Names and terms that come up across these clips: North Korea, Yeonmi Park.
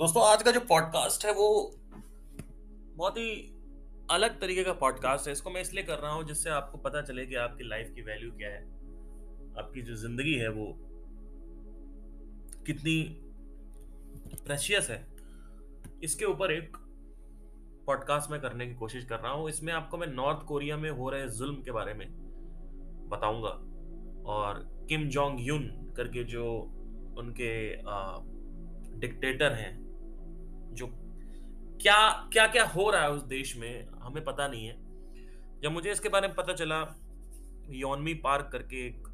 दोस्तों, आज का जो पॉडकास्ट है वो बहुत ही अलग तरीके का पॉडकास्ट है। इसको मैं इसलिए कर रहा हूँ जिससे आपको पता चले कि आपकी लाइफ की वैल्यू क्या है, आपकी जो जिंदगी है वो कितनी प्रेशियस है। इसके ऊपर एक पॉडकास्ट मैं करने की कोशिश कर रहा हूँ। इसमें आपको मैं नॉर्थ कोरिया में हो रहे जुल्म के बारे में बताऊंगा और किम जोंग यून करके जो उनके डिक्टेटर हैं, जो क्या हो रहा है उस देश में हमें पता नहीं है। जब मुझे इसके बारे में पता चला, योनमी पार्क करके एक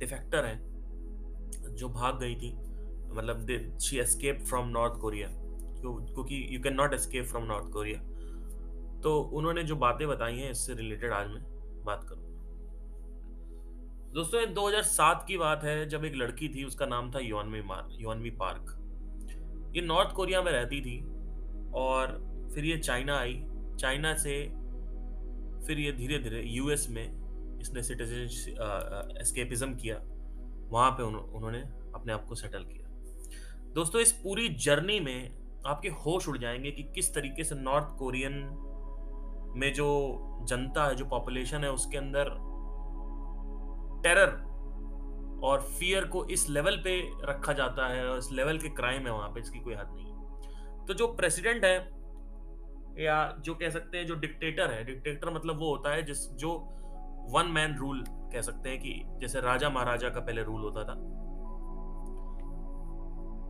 डिफेक्टर हैं जो भाग गई थी, मतलब she escape from North Korea, क्योंकि you can not escape from North Korea. तो उन्होंने जो बातें बताई हैं इससे रिलेटेड आज मैं बात करूँगा। दोस्तों, ये 2007 की बात है जब एक लड़की थी, उसका नाम था योनमी पार्क। ये नॉर्थ कोरिया में रहती थी और फिर ये चाइना आई, चाइना से फिर ये धीरे धीरे यूएस में इसने सिटीजनशिप एस्केपिज्म किया, वहाँ पे उन्होंने अपने आप को सेटल किया। दोस्तों, इस पूरी जर्नी में आपके होश उड़ जाएंगे कि किस तरीके से नॉर्थ कोरियन में जो जनता है, जो पॉपुलेशन है, उसके अंदर टेरर और फियर को इस लेवल पे रखा जाता है और इस लेवल के क्राइम है वहाँ पे, इसकी कोई हद नहीं है। तो जो प्रेसिडेंट है या जो कह सकते हैं जो डिक्टेटर है, डिक्टेटर मतलब वो होता है जो वन मैन रूल कह सकते हैं, कि जैसे राजा महाराजा का पहले रूल होता था।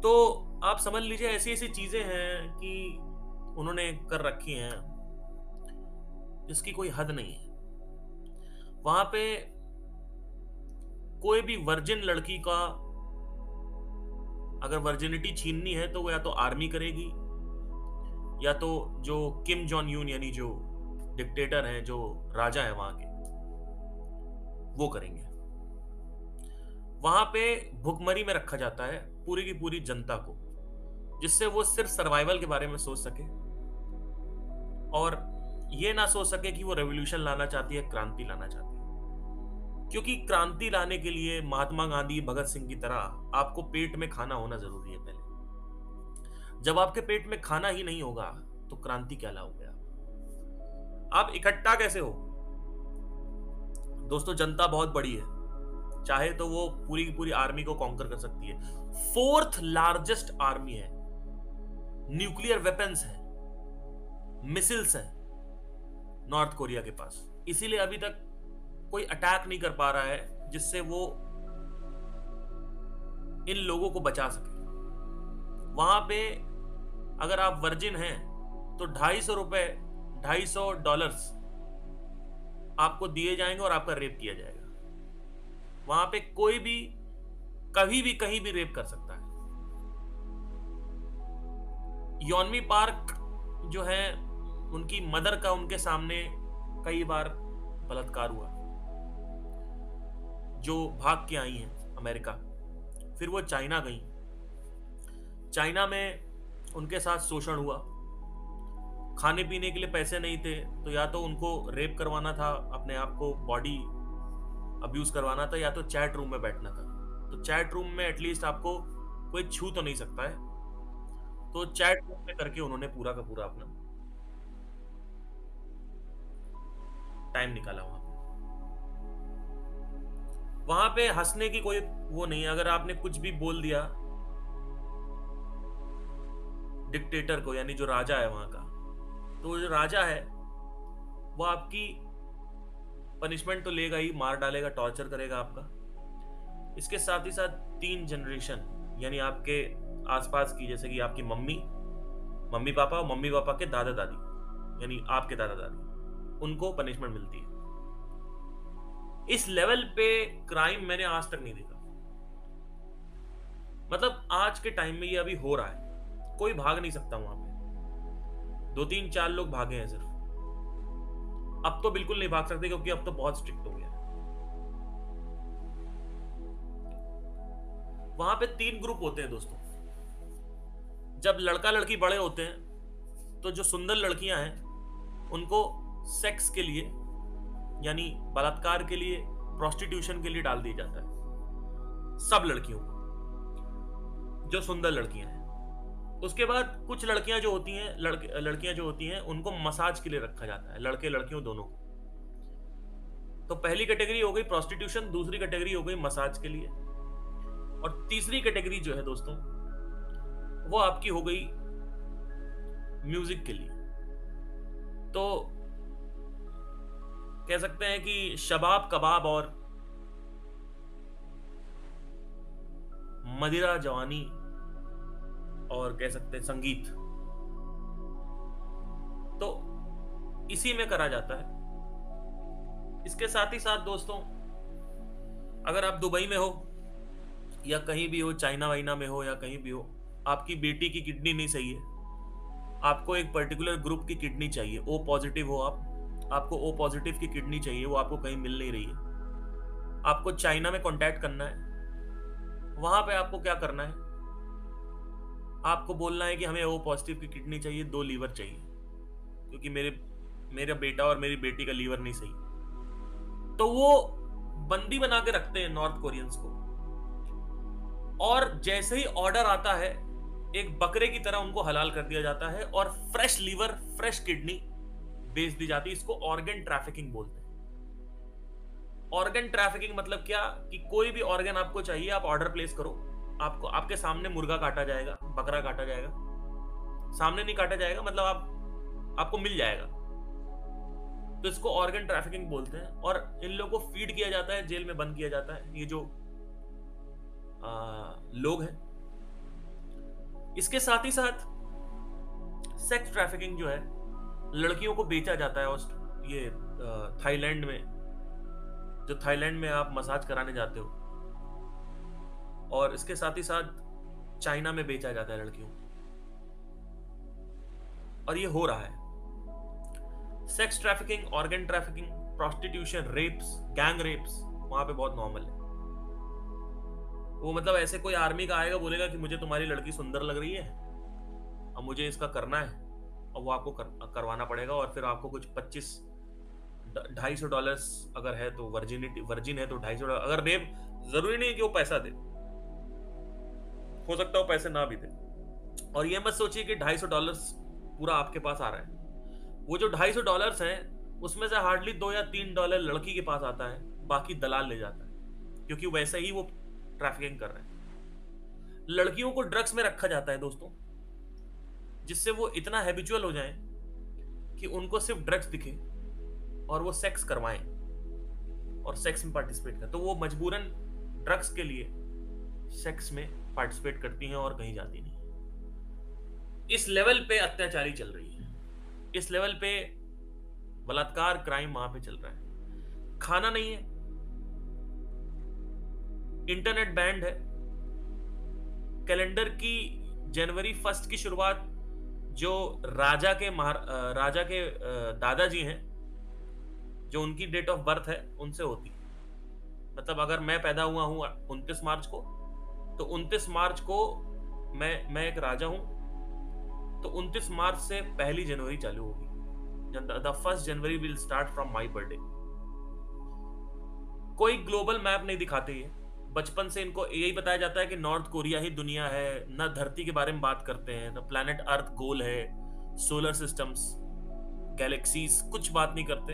तो आप समझ लीजिए ऐसी ऐसी चीजें हैं कि उन्होंने कर रखी हैं जिसकी कोई हद नहीं है। वहाँ पे कोई भी वर्जिन लड़की का अगर वर्जिनिटी छीननी है तो वो या तो आर्मी करेगी, या तो जो किम जोंग यून यानी जो डिक्टेटर है, जो राजा है वहां के, वो करेंगे। वहां पे भुखमरी में रखा जाता है पूरी की पूरी जनता को, जिससे वो सिर्फ सर्वाइवल के बारे में सोच सके और ये ना सोच सके कि वो रेवोल्यूशन लाना चाहती है, क्रांति लाना चाहती है। क्योंकि क्रांति लाने के लिए महात्मा गांधी, भगत सिंह की तरह आपको पेट में खाना होना जरूरी है पहले। जब आपके पेट में खाना ही नहीं होगा तो क्रांति क्या लाओगे आप इकट्ठा कैसे हो? दोस्तों, जनता बहुत बड़ी है, चाहे तो वो पूरी की पूरी आर्मी को कॉन्कर कर सकती है। 4th लार्जेस्ट आर्मी है, न्यूक्लियर वेपन्स है, मिसाइल्स है नॉर्थ कोरिया के पास। इसीलिए अभी तक कोई अटैक नहीं कर पा रहा है जिससे वो इन लोगों को बचा सके। वहां पे अगर आप वर्जिन हैं तो $250 आपको दिए जाएंगे और आपका रेप किया जाएगा। वहां पे कोई भी कभी भी कहीं भी रेप कर सकता है। योनमी पार्क जो है, उनकी मदर का उनके सामने कई बार बलात्कार हुआ, जो भाग के आई हैं अमेरिका, फिर वो चाइना गई। चाइना में उनके साथ शोषण हुआ, खाने पीने के लिए पैसे नहीं थे तो या तो उनको रेप करवाना था, अपने आप को बॉडी अब्यूज करवाना था, या तो चैट रूम में बैठना था। तो चैट रूम में एटलीस्ट आपको कोई छू तो नहीं सकता है, तो चैट रूम में करके उन्होंने पूरा का पूरा अपना टाइम निकाला। वहां पे हंसने की कोई वो नहीं है। अगर आपने कुछ भी बोल दिया डिक्टेटर को, यानी जो राजा है वहां का, तो जो राजा है वो आपकी पनिशमेंट तो लेगा ही, मार डालेगा, टॉर्चर करेगा आपका। इसके साथ ही साथ 3 जनरेशन यानी आपके आसपास की, जैसे कि आपकी मम्मी पापा और मम्मी पापा के दादा दादी, यानी आपके दादा दादी, उनको पनिशमेंट मिलती है। इस लेवल पे क्राइम मैंने आज तक नहीं देखा। मतलब आज के टाइम में ये अभी हो रहा है, कोई भाग नहीं सकता। वहां पे 2-3-4 लोग भागे हैं सिर्फ, अब तो बिल्कुल नहीं भाग सकते क्योंकि अब तो बहुत स्ट्रिक्ट हो गया। वहां पे 3 ग्रुप होते हैं दोस्तों। जब लड़का लड़की बड़े होते हैं तो जो सुंदर लड़कियां हैं उनको सेक्स के लिए यानी बलात्कार के लिए, प्रोस्टिट्यूशन के लिए डाल दिया जाता है सब लड़कियों को, जो सुंदर लड़कियां हैं। उसके बाद कुछ लड़कियां जो होती हैं उनको मसाज के लिए रखा जाता है, लड़के लड़कियों दोनों को। तो पहली कैटेगरी हो गई प्रोस्टिट्यूशन, दूसरी कैटेगरी हो गई मसाज के लिए, और तीसरी कैटेगरी जो है दोस्तों वो आपकी हो गई म्यूजिक के लिए। तो कह सकते हैं कि शबाब कबाब और मदिरा जवानी और कह सकते हैं संगीत, तो इसी में करा जाता है। इसके साथ ही साथ दोस्तों अगर आप दुबई में हो या कहीं भी हो, चाइना वाइना में हो या कहीं भी हो, आपकी बेटी की किडनी नहीं सही है, आपको एक पर्टिकुलर ग्रुप की किडनी चाहिए, ओ पॉजिटिव हो आप, आपको ओ पॉजिटिव की किडनी चाहिए, वो आपको कहीं मिल नहीं रही है, आपको चाइना में कॉन्टैक्ट करना है। वहाँ पे आपको क्या करना है, आपको बोलना है कि हमें ओ पॉजिटिव की किडनी चाहिए, 2 लीवर चाहिए, क्योंकि मेरा बेटा और मेरी बेटी का लीवर नहीं सही। तो वो बंदी बना के रखते हैं नॉर्थ कोरियंस को, और जैसे ही ऑर्डर आता है एक बकरे की तरह उनको हलाल कर दिया जाता है और फ्रेश लीवर फ्रेश किडनी बेच दी जाती है। इसको ऑर्गन ट्रैफिकिंग बोलते हैं। ऑर्गन ट्रैफिकिंग मतलब क्या कि कोई भी ऑर्गन आपको चाहिए, आप ऑर्डर प्लेस करो, आपको आपके सामने मुर्गा काटा जाएगा, बकरा काटा जाएगा, सामने नहीं काटा जाएगा, मतलब आपको मिल जाएगा। तो इसको ऑर्गन ट्रैफिकिंग बोलते हैं। और इन लोगों को फीड किया जाता है, जेल में बंद किया जाता है ये जो लोग हैं। इसके साथ ही साथ सेक्स ट्रैफिकिंग जो है, लड़कियों को बेचा जाता है। और ये थाईलैंड में, जो थाईलैंड में आप मसाज कराने जाते हो, और इसके साथ ही साथ चाइना में बेचा जाता है लड़कियों को, और ये हो रहा है। Sex trafficking, organ trafficking, prostitution, rapes, gang rapes वहां पे बहुत नॉर्मल है। वो मतलब ऐसे कोई आर्मी का आएगा, बोलेगा कि मुझे तुम्हारी लड़की सुंदर लग रही है और मुझे इसका करना है, और वो आपको करवाना पड़ेगा, और फिर आपको कुछ 25-250 डॉलर्स अगर है तो, वर्जिन है तो 250 डॉलर। अगर रेप, जरूरी नहीं है कि वो पैसा दे, हो सकता है पैसे ना भी दे। और ये मत सोचिए कि 250 डॉलर्स पूरा आपके पास आ रहा है। वो जो 250 डॉलर्स हैं उसमें से हार्डली 2 या 3 डॉलर लड़की के पास आता है, बाकी दलाल ले जाता है, क्योंकि वैसे ही वो ट्रैफिकिंग कर रहे हैं। लड़कियों को ड्रग्स में रखा जाता है दोस्तों, जिससे वो इतना हैबिचुअल हो जाएं कि उनको सिर्फ ड्रग्स दिखे और वो सेक्स करवाएं और सेक्स में पार्टिसिपेट करें। तो वो मजबूरन ड्रग्स के लिए सेक्स में पार्टिसिपेट करती हैं और कहीं जाती नहीं। इस लेवल पे अत्याचारी चल रही है, इस लेवल पे बलात्कार, क्राइम वहां पे चल रहा है। खाना नहीं है, इंटरनेट बैंड है, कैलेंडर की जनवरी 1 की शुरुआत जो राजा के दादाजी हैं, जो उनकी डेट ऑफ बर्थ है, उनसे होती है। मतलब अगर मैं पैदा हुआ हूं 29 मार्च को, तो 29 मार्च को मैं एक राजा हूं, तो 29 मार्च से 1 जनवरी चालू होगी। The 1 January will start from my birthday. कोई ग्लोबल मैप नहीं दिखाते ये, बचपन से इनको यही बताया जाता है कि नॉर्थ कोरिया ही दुनिया है, ना धरती के बारे में बात करते हैं, ना प्लैनेट अर्थ गोल है, सोलर सिस्टम्स, गैलेक्सीज, कुछ बात नहीं करते।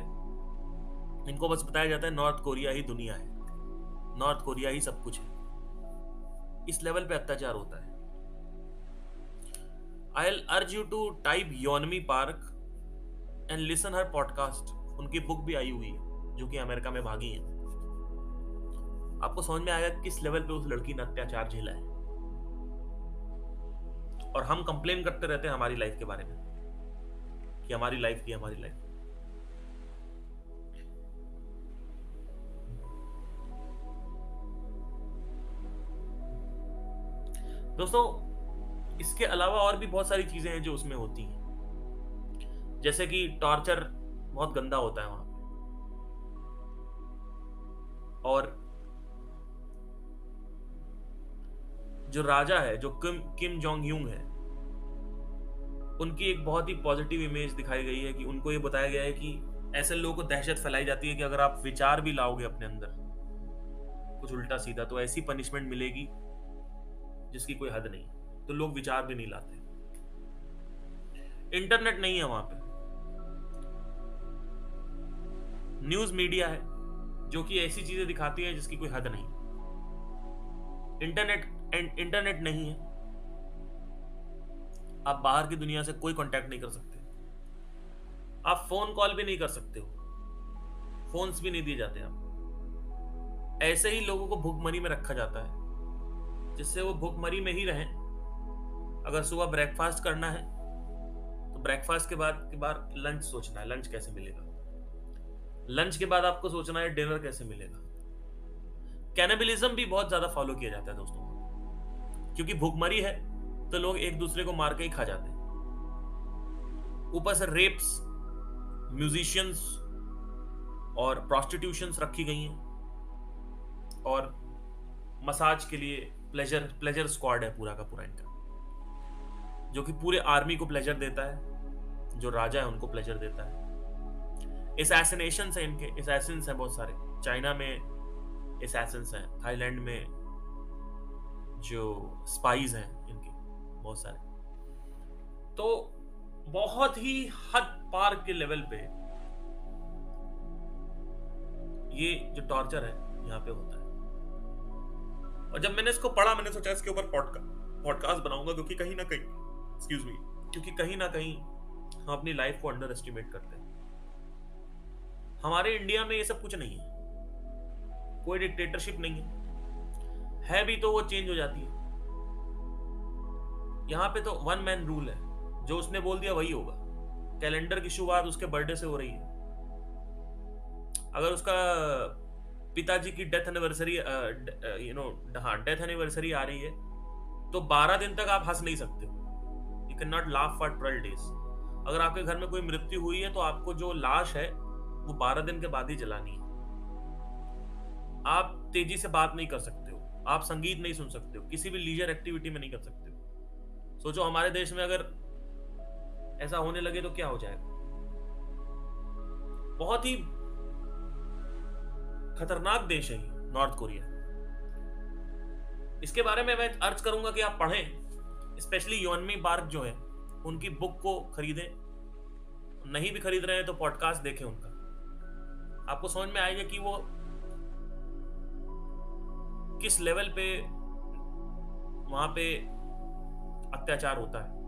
इनको बस बताया जाता है नॉर्थ कोरिया ही दुनिया है, नॉर्थ कोरिया ही सब कुछ है। इस लेवल पे अत्याचार होता है। I'll urge you to type Yeonmi Park and listen her podcast. उनकी बुक भी आई हुई है जो कि अमेरिका में भागी है। आपको समझ में आएगा किस लेवल पे उस लड़की ने अत्याचार झेला है। और हम कंप्लेन करते रहते हैं हमारी लाइफ के बारे में कि हमारी लाइफ। दोस्तों इसके अलावा और भी बहुत सारी चीजें हैं जो उसमें होती हैं, जैसे कि टॉर्चर बहुत गंदा होता है वहां पे। और जो राजा है, जो किम जोंग यूंग है, उनकी एक बहुत ही पॉजिटिव इमेज दिखाई गई है कि उनको ये बताया गया है कि ऐसे लोगों को दहशत फैलाई जाती है कि अगर आप विचार भी लाओगे अपने अंदर कुछ उल्टा सीधा तो ऐसी पनिशमेंट मिलेगी जिसकी कोई हद नहीं। तो लोग विचार भी नहीं लाते। इंटरनेट नहीं है वहां पे, न्यूज मीडिया है जो कि ऐसी चीजें दिखाती है जिसकी कोई हद नहीं। इंटरनेट नहीं है, आप बाहर की दुनिया से कोई कांटेक्ट नहीं कर सकते, आप फोन कॉल भी नहीं कर सकते हो, फोन्स भी नहीं दिए जाते आप। ऐसे ही लोगों को भूखमरी में रखा जाता है जिससे वो भूखमरी में ही रहें। अगर सुबह ब्रेकफास्ट करना है तो ब्रेकफास्ट के बाद लंच सोचना है, लंच कैसे मिलेगा। लंच के बाद आपको सोचना है डिनर कैसे मिलेगा। कैनिबलिज्म भी बहुत ज्यादा फॉलो किया जाता है दोस्तों, क्योंकि भूखमरी है तो लोग एक दूसरे को मार के ही खा जाते हैं। ऊपर से रेप्स, म्यूजिशियंस और प्रॉस्टिट्यूशंस रखी गई हैं, और मसाज के लिए प्लेजर स्क्वाड है पूरा का पूरा इनका, जो कि पूरे आर्मी को प्लेजर देता है, जो राजा है उनको प्लेजर देता है। असैसिनेशंस हैं इनके, असैसिन्स हैं बहुत सारे। चाइना में असैसिन्स हैं, थाईलैंड में जो स्पाइज हैं इनके बहुत सारे। तो बहुत ही हद पार के लेवल पे ये जो टॉर्चर है यहाँ पे होता है। और जब मैंने इसको पढ़ा मैंने सोचा इसके ऊपर पॉडकास्ट बनाऊंगा, क्योंकि कहीं ना कहीं हम अपनी लाइफ को अंडर एस्टिमेट करते हैं। हमारे इंडिया में ये सब कुछ नहीं है, कोई डिक्टेटरशिप नहीं है भी तो वो चेंज हो जाती है। यहाँ पे तो वन मैन रूल है, जो उसने बोल दिया वही होगा। कैलेंडर की शुरुआत उसके बर्थडे से हो रही है। अगर उसका पिताजी की डेथ एनिवर्सरी आ रही है तो 12 दिन तक आप हंस नहीं सकते, you can not laugh for 12 days। अगर आपके घर में कोई मृत्यु हुई है तो आपको जो लाश है वो 12 दिन के बाद ही जलानी है। आप तेजी से बात नहीं कर सकते हो, आप संगीत नहीं सुन सकते हो, किसी भी लीजर एक्टिविटी में नहीं कर सकते हो। सोचो हमारे देश में अगर ऐसा होने लगे तो क्या हो जाएगा। बहुत ही खतरनाक देश है ये नॉर्थ कोरिया। इसके बारे में मैं अर्ज करूंगा कि आप पढ़ें, स्पेशली योनमी पार्क जो है उनकी बुक को खरीदें। नहीं भी खरीद रहे हैं तो पॉडकास्ट देखें उनका, आपको समझ में आएगा कि वो किस लेवल पे वहां पे अत्याचार होता है,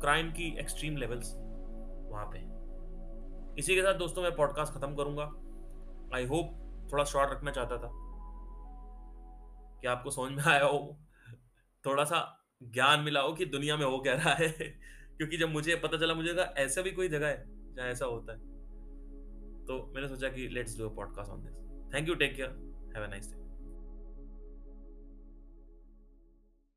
क्राइम की एक्सट्रीम लेवल्स वहां पे। इसी के साथ दोस्तों मैं पॉडकास्ट खत्म करूंगा। आई होप, थोड़ा शॉर्ट रखना चाहता था कि आपको समझ में आया हो, थोड़ा सा ज्ञान मिला हो कि दुनिया में हो क्या रहा है। क्योंकि जब मुझे पता चला, मुझे लगा ऐसा भी कोई जगह है जहाँ ऐसा होता है, तो मैंने सोचा कि let's do a podcast on this. Thank you, take care, have a nice day.